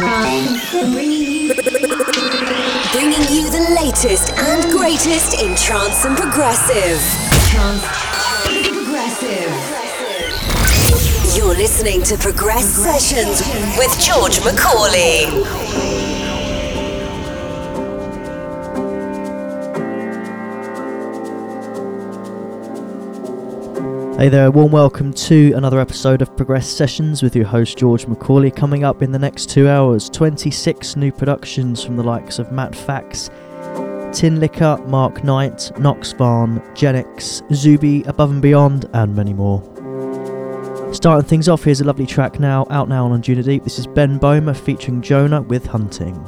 Bringing you the latest and greatest in trance and progressive. Trance progressive. You're listening to Progress Sessions with George McCauley. Hey there, a warm welcome to another episode of Progress Sessions with your host George McCauley. Coming up in the next 2 hours, 26 new productions from the likes of Matt Fax, Tin Licker, Mark Knight, Nox Varn, Genix, Zuby, Above and Beyond, and many more. Starting things off, here's a lovely track now, out now on Juno Deep. This is Ben Boma featuring Jonah with Hunting.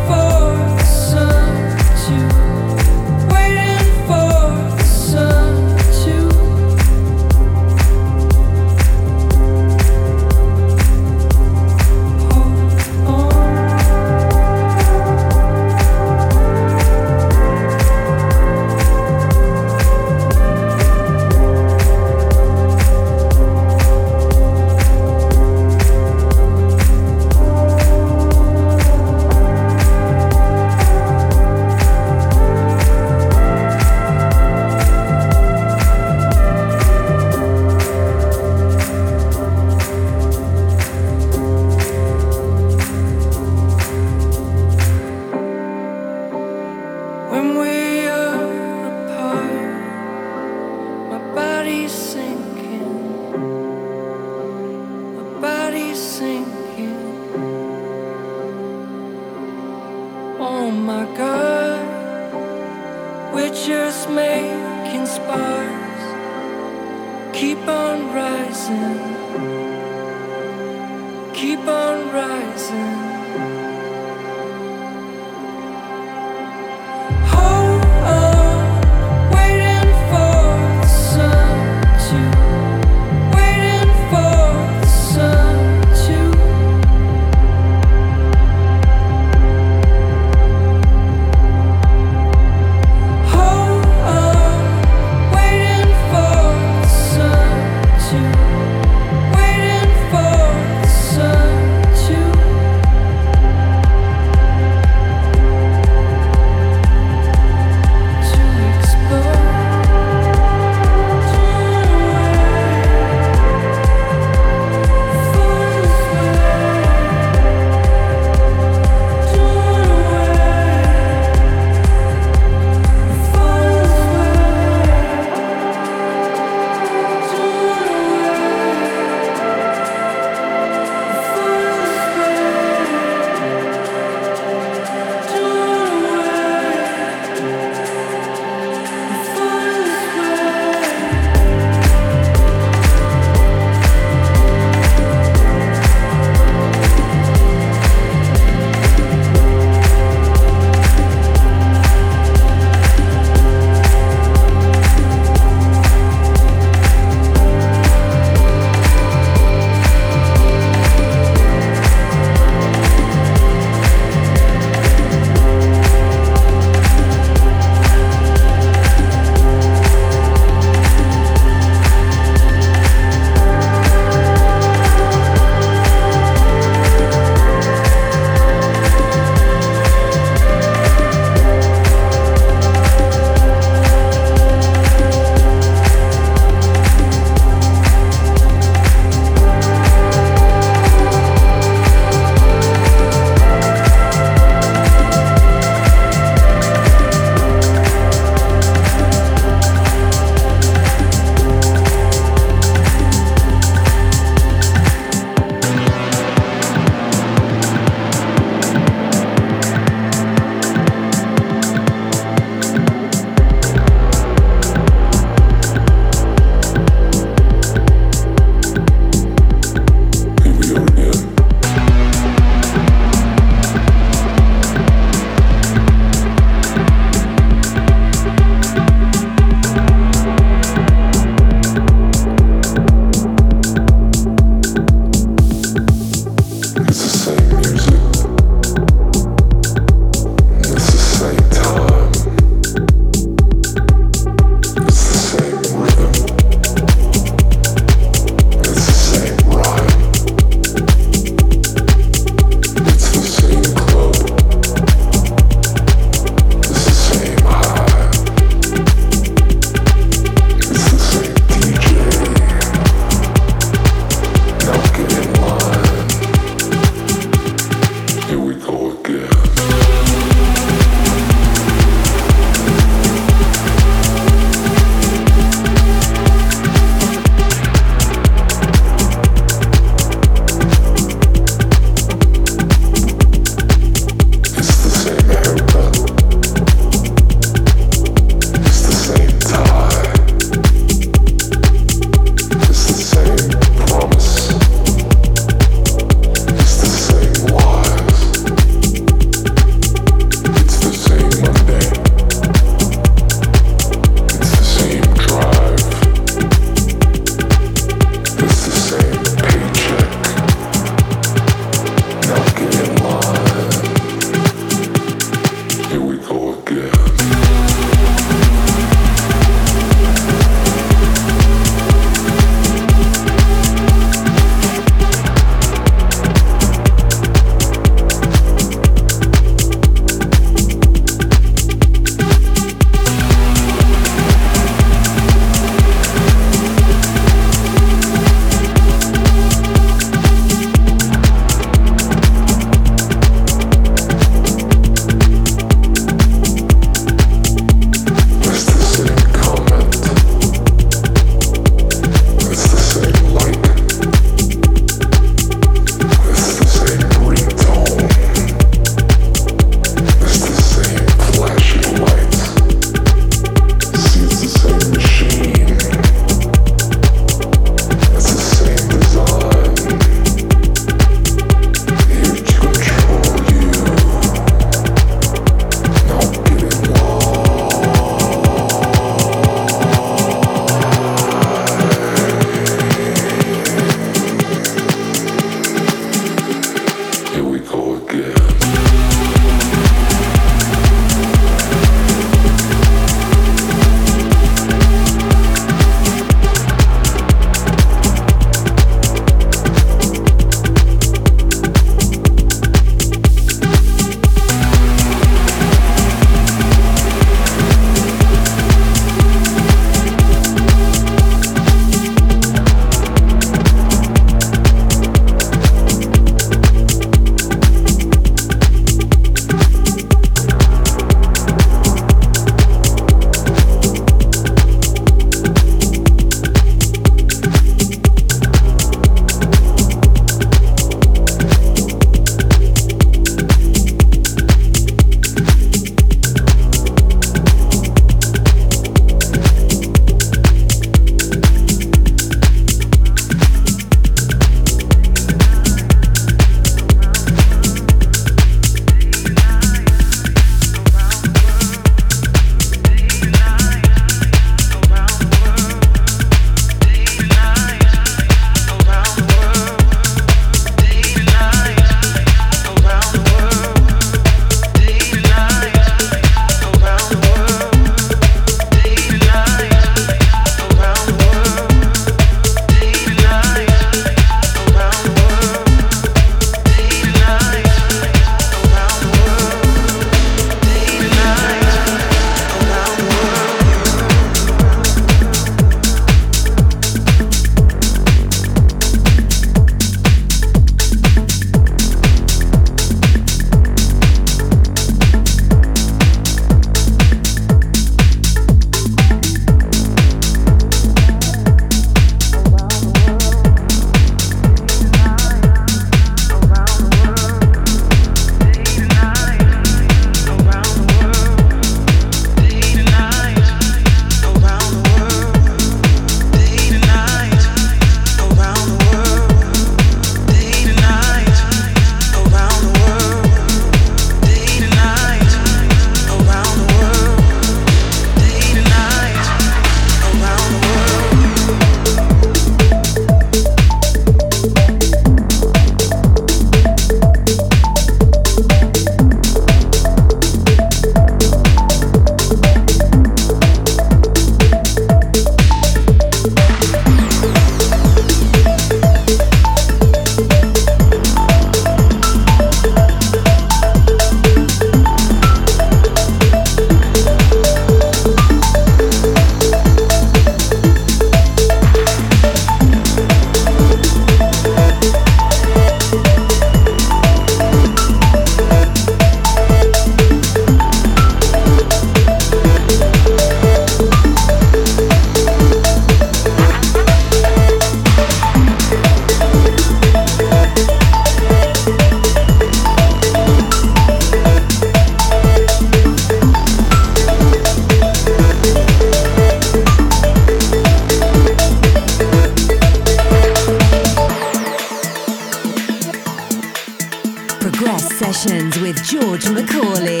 George McCauley.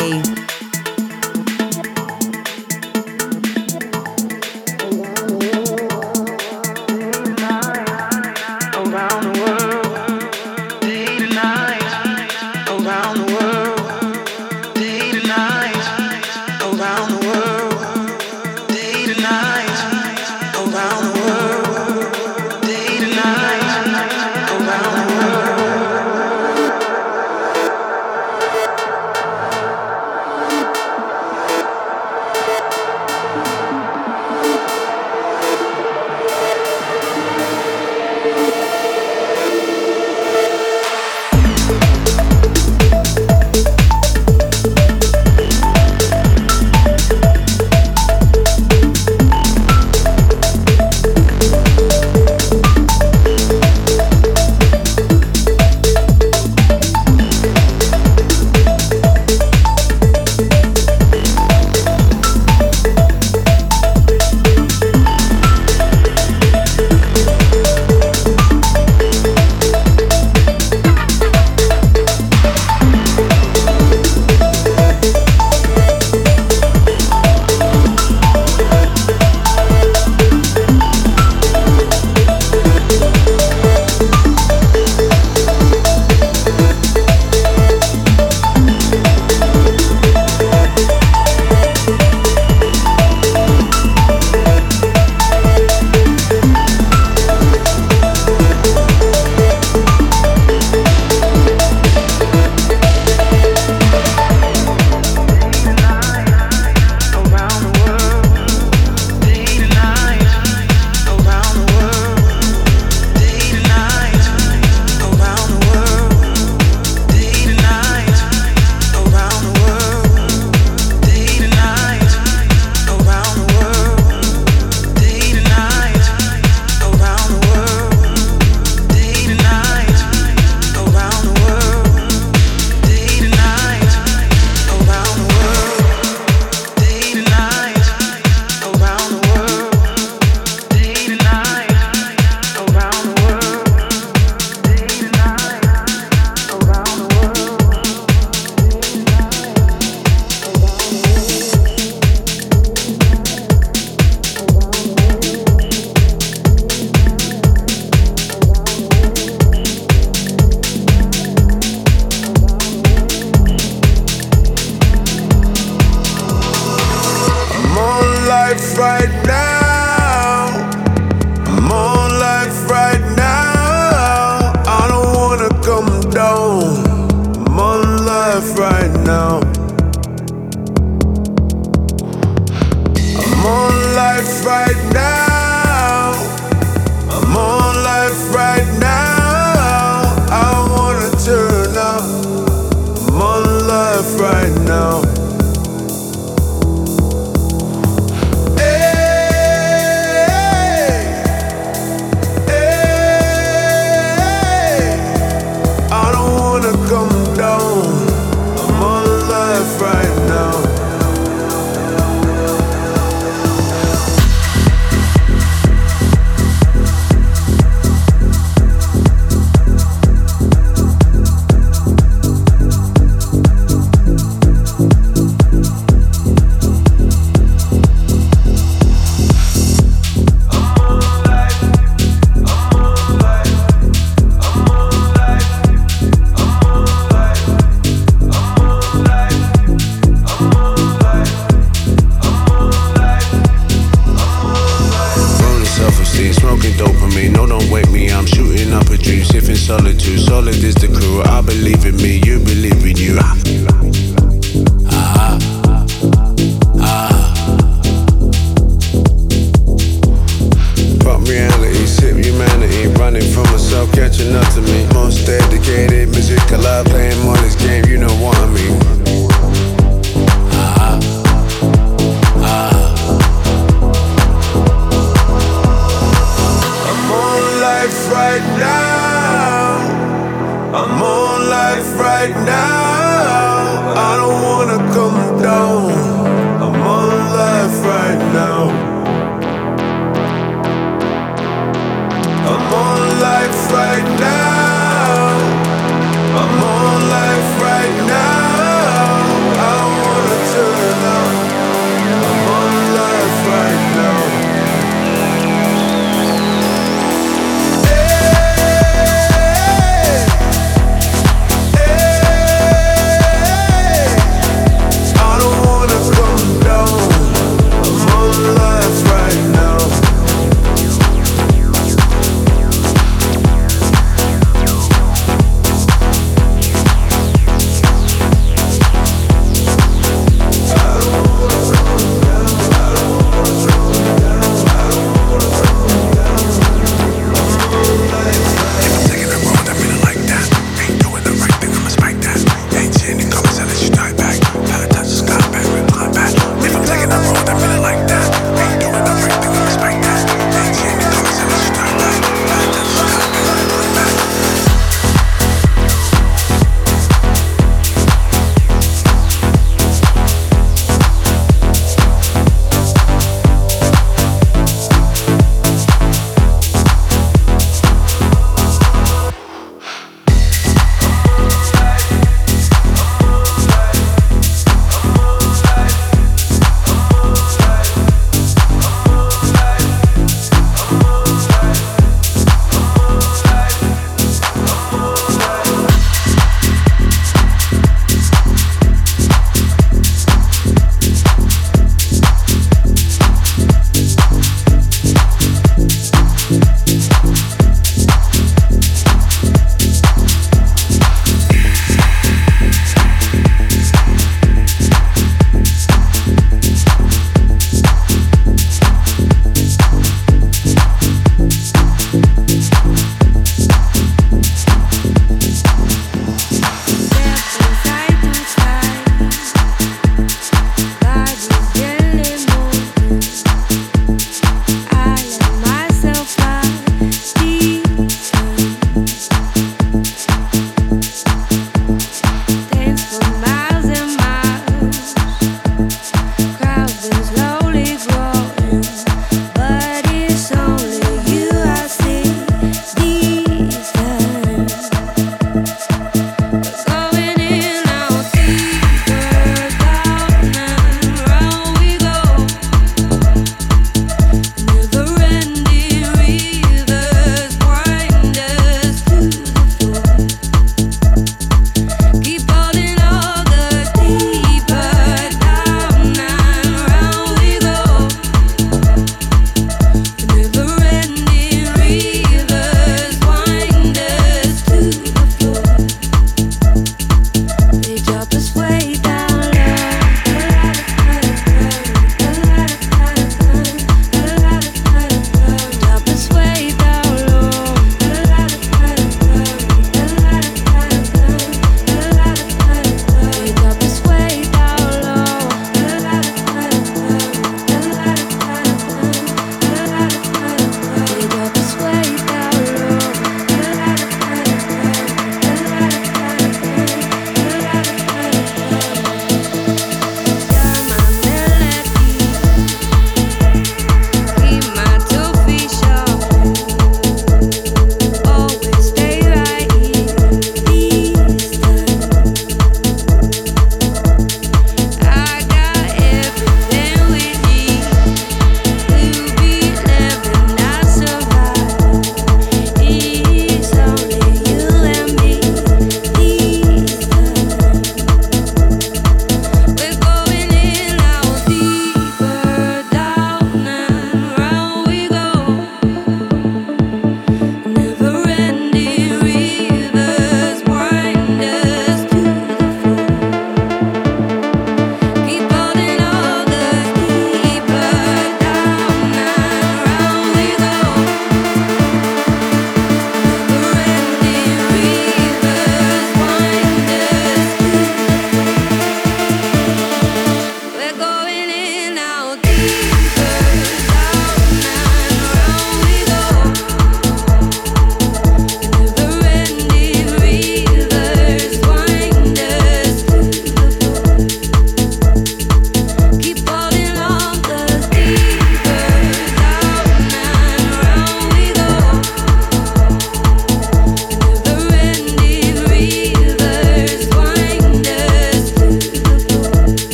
Right now,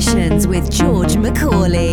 Sessions with George McCauley.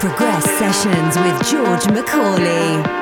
Progress Sessions with George McCauley.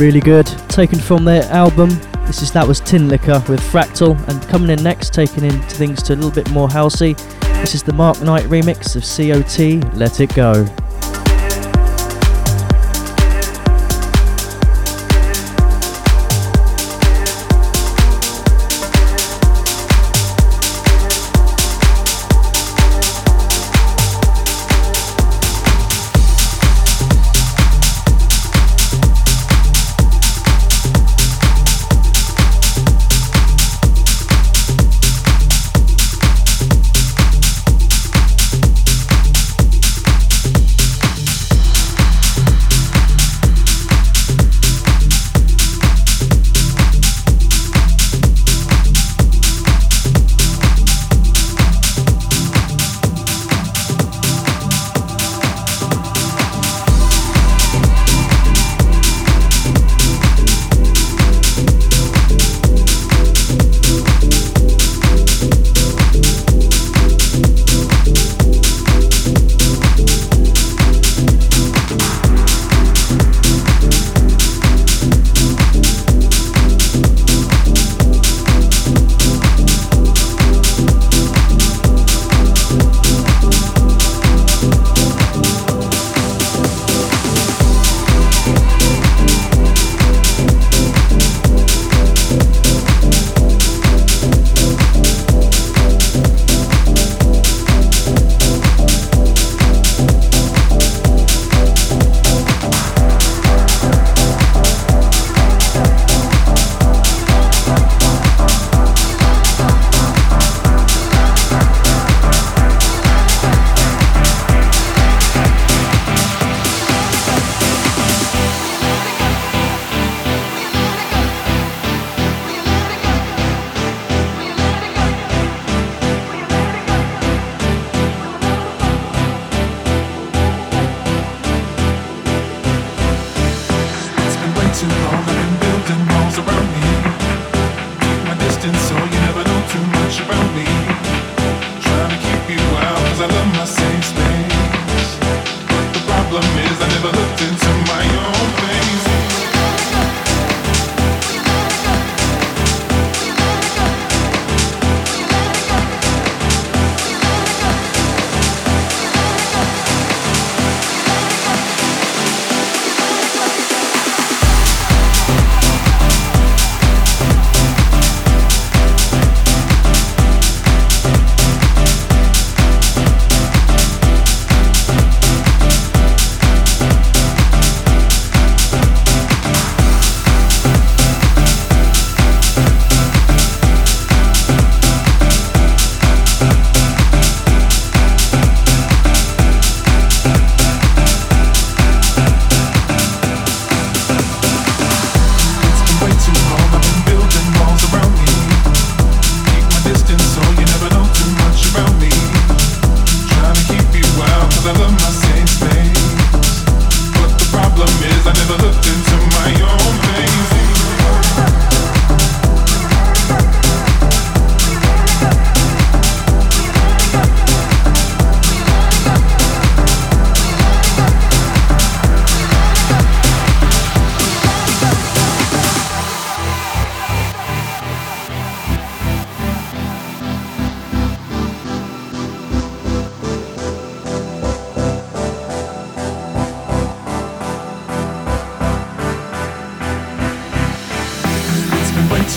Really good, taken from their album. That was Tin Licker with Fractal, and coming in next, taking in things to a little bit more housey. This is the Mark Knight remix of COT, Let It Go.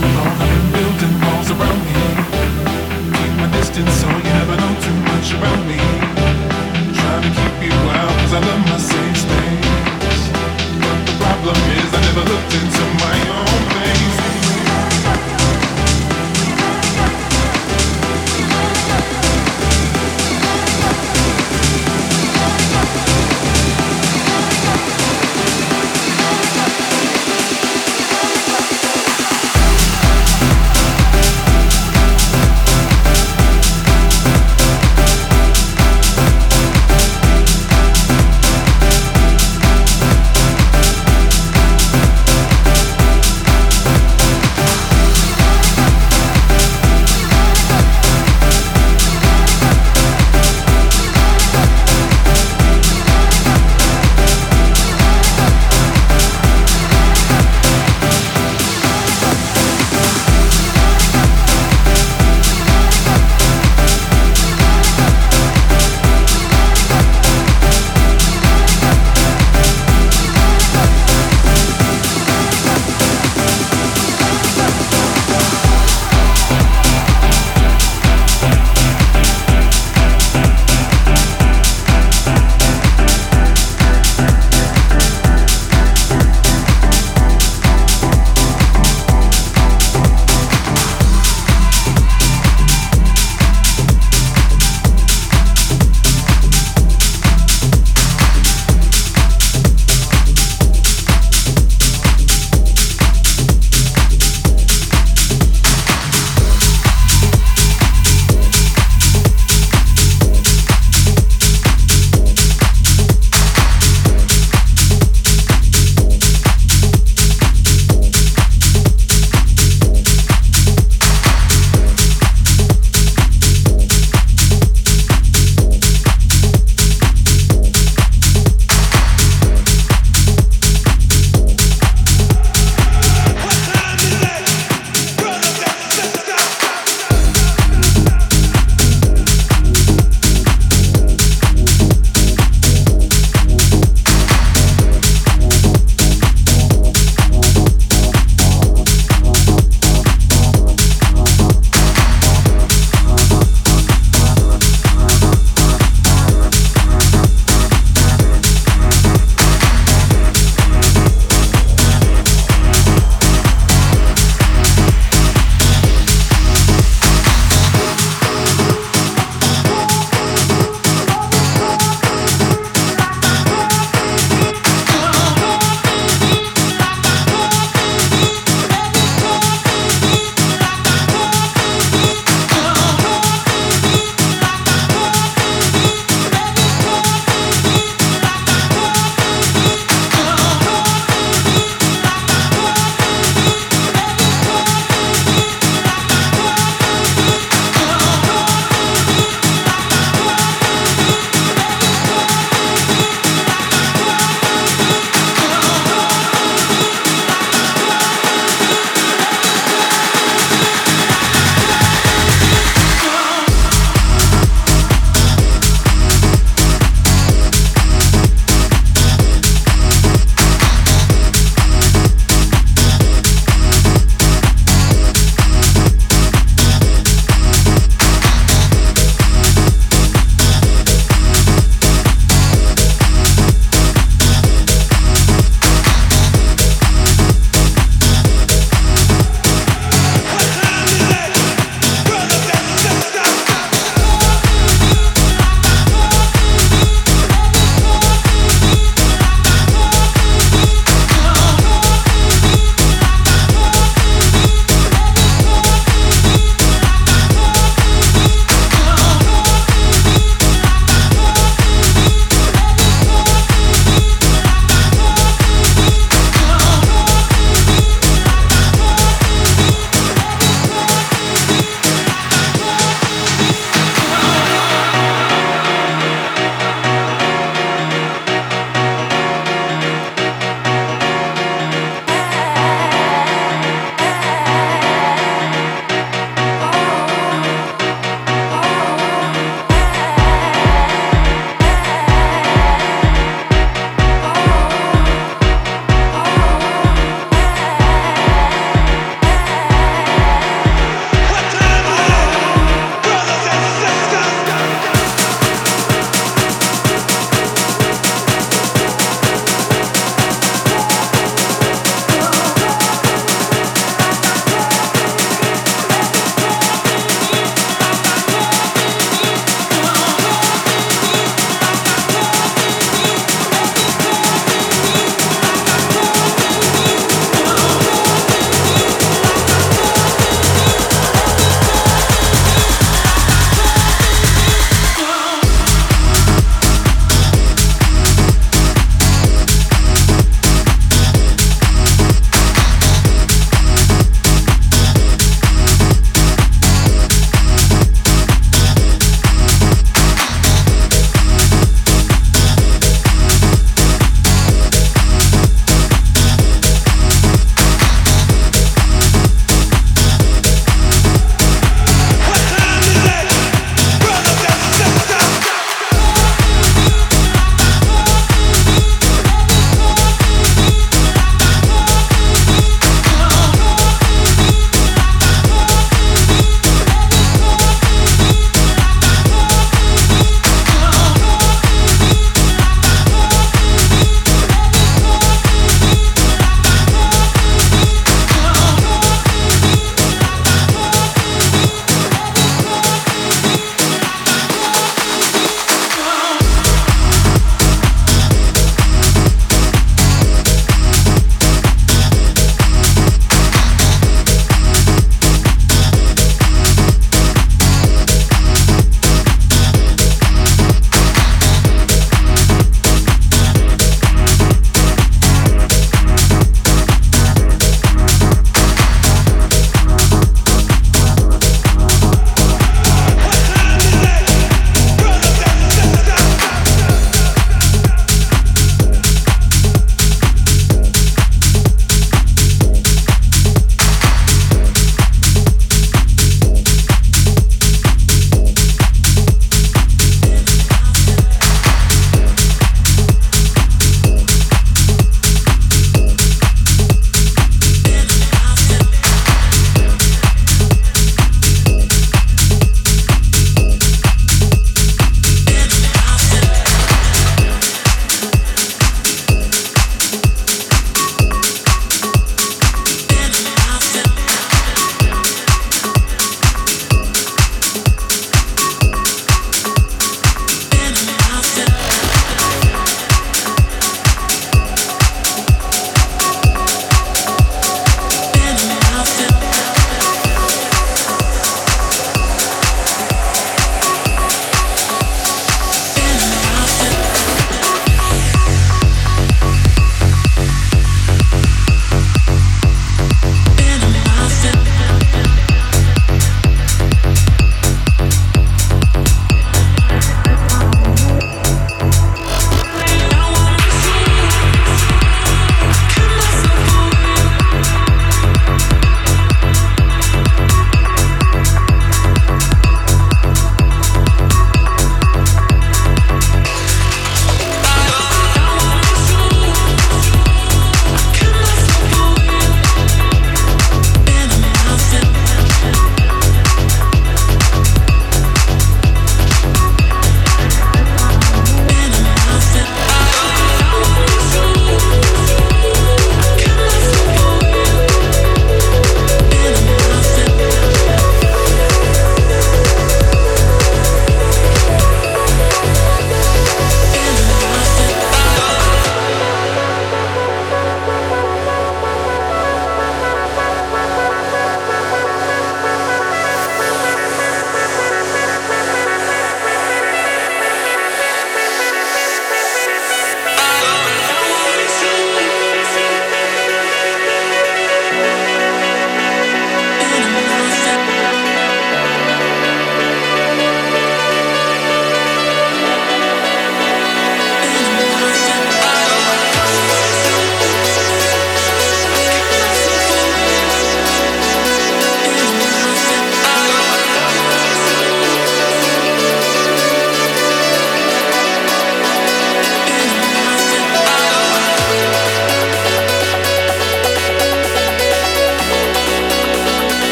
too long. I've been building walls around me. Keep my distance so you never know too much around me. Try to keep you out cause I love my safe space. But the problem is I never looked into my own face.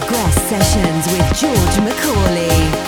Progress Sessions with George McCauley.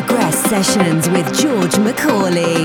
Progress Sessions with George McCauley.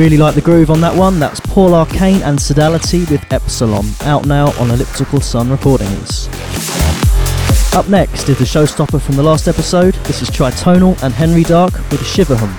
Really like the groove on that one. That's Paul Arcane and Sodality with Epsilon, out now on Elliptical Sun Recordings. Up next is the showstopper from the last episode. This is Tritonal and Henry Dark with Shiverham.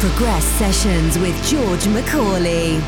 Progress Sessions with George McCauley.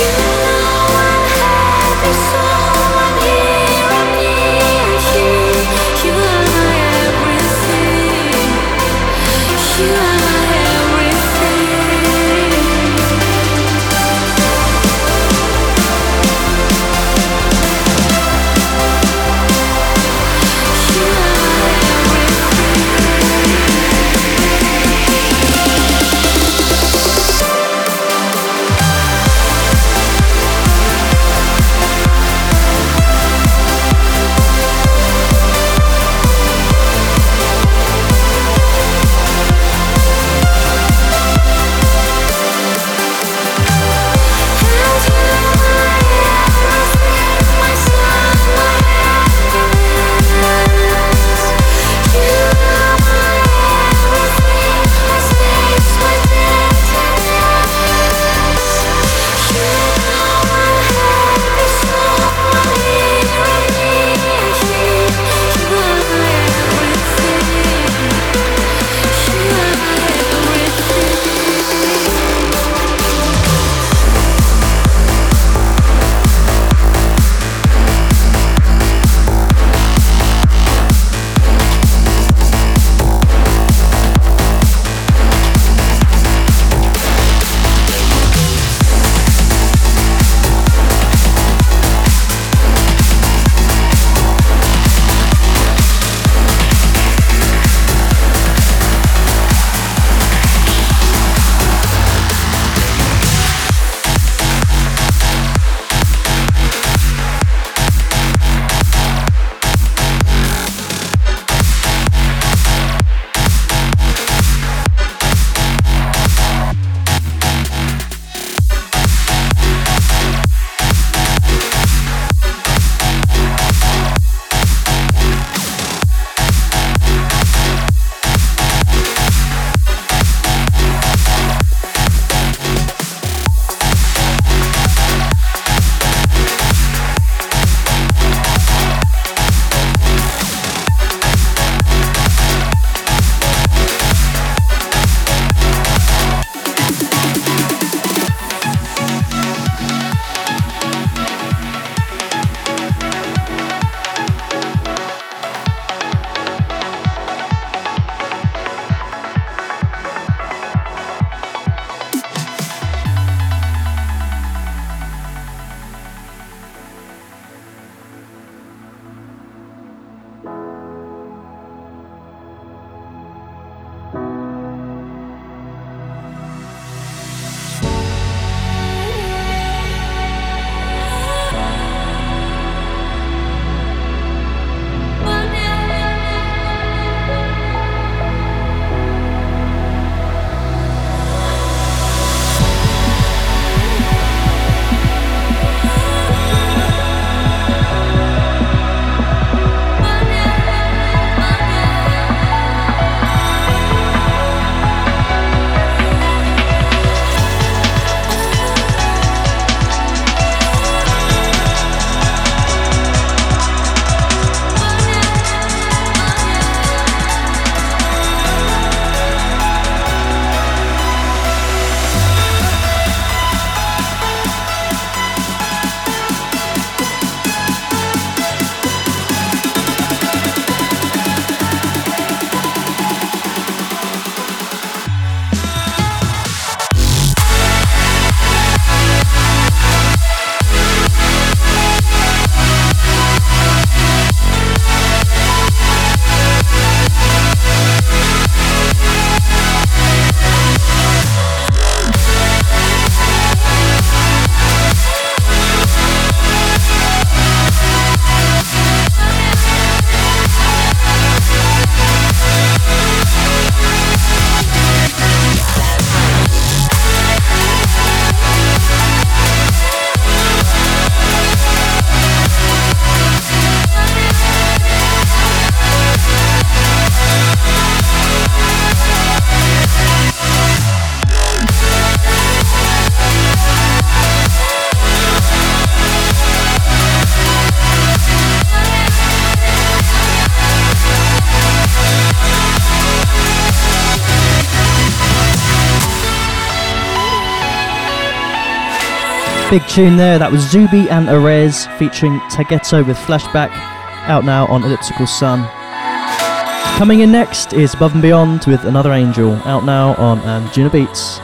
You know I'm happy, so I'm here. Big tune there, that was Zuby and Arez featuring Taghetto with Flashback, out now on Elliptical Sun. Coming in next is Above and Beyond with Another Angel, out now on Anjunabeats.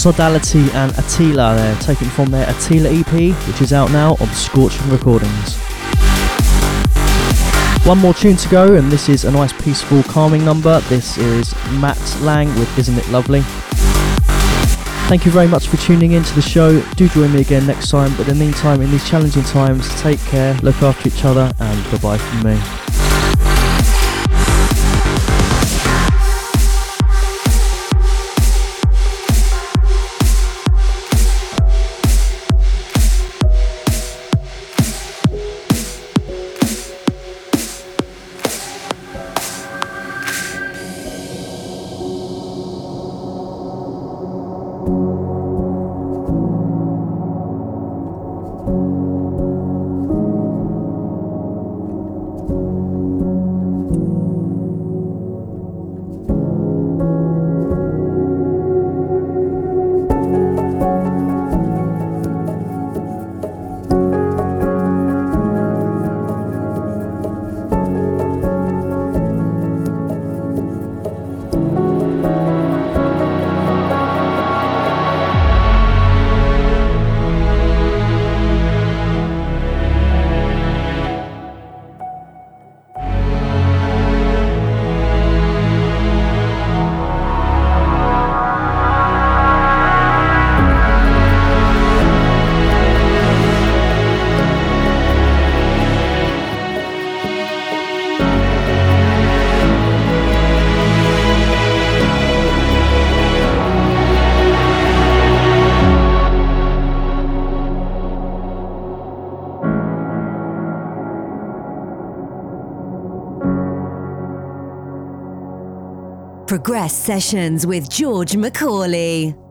Sodality and Attila there, taken from their Attila EP, which is out now on Scorching Recordings. One more tune to go, and this is a nice peaceful calming number. This is Matt Lang with Isn't It Lovely. Thank you very much for tuning in to the show. Do join me again next time, but in the meantime, in these challenging times, take care, look after each other, and goodbye from me. Progress Sessions with George McCauley.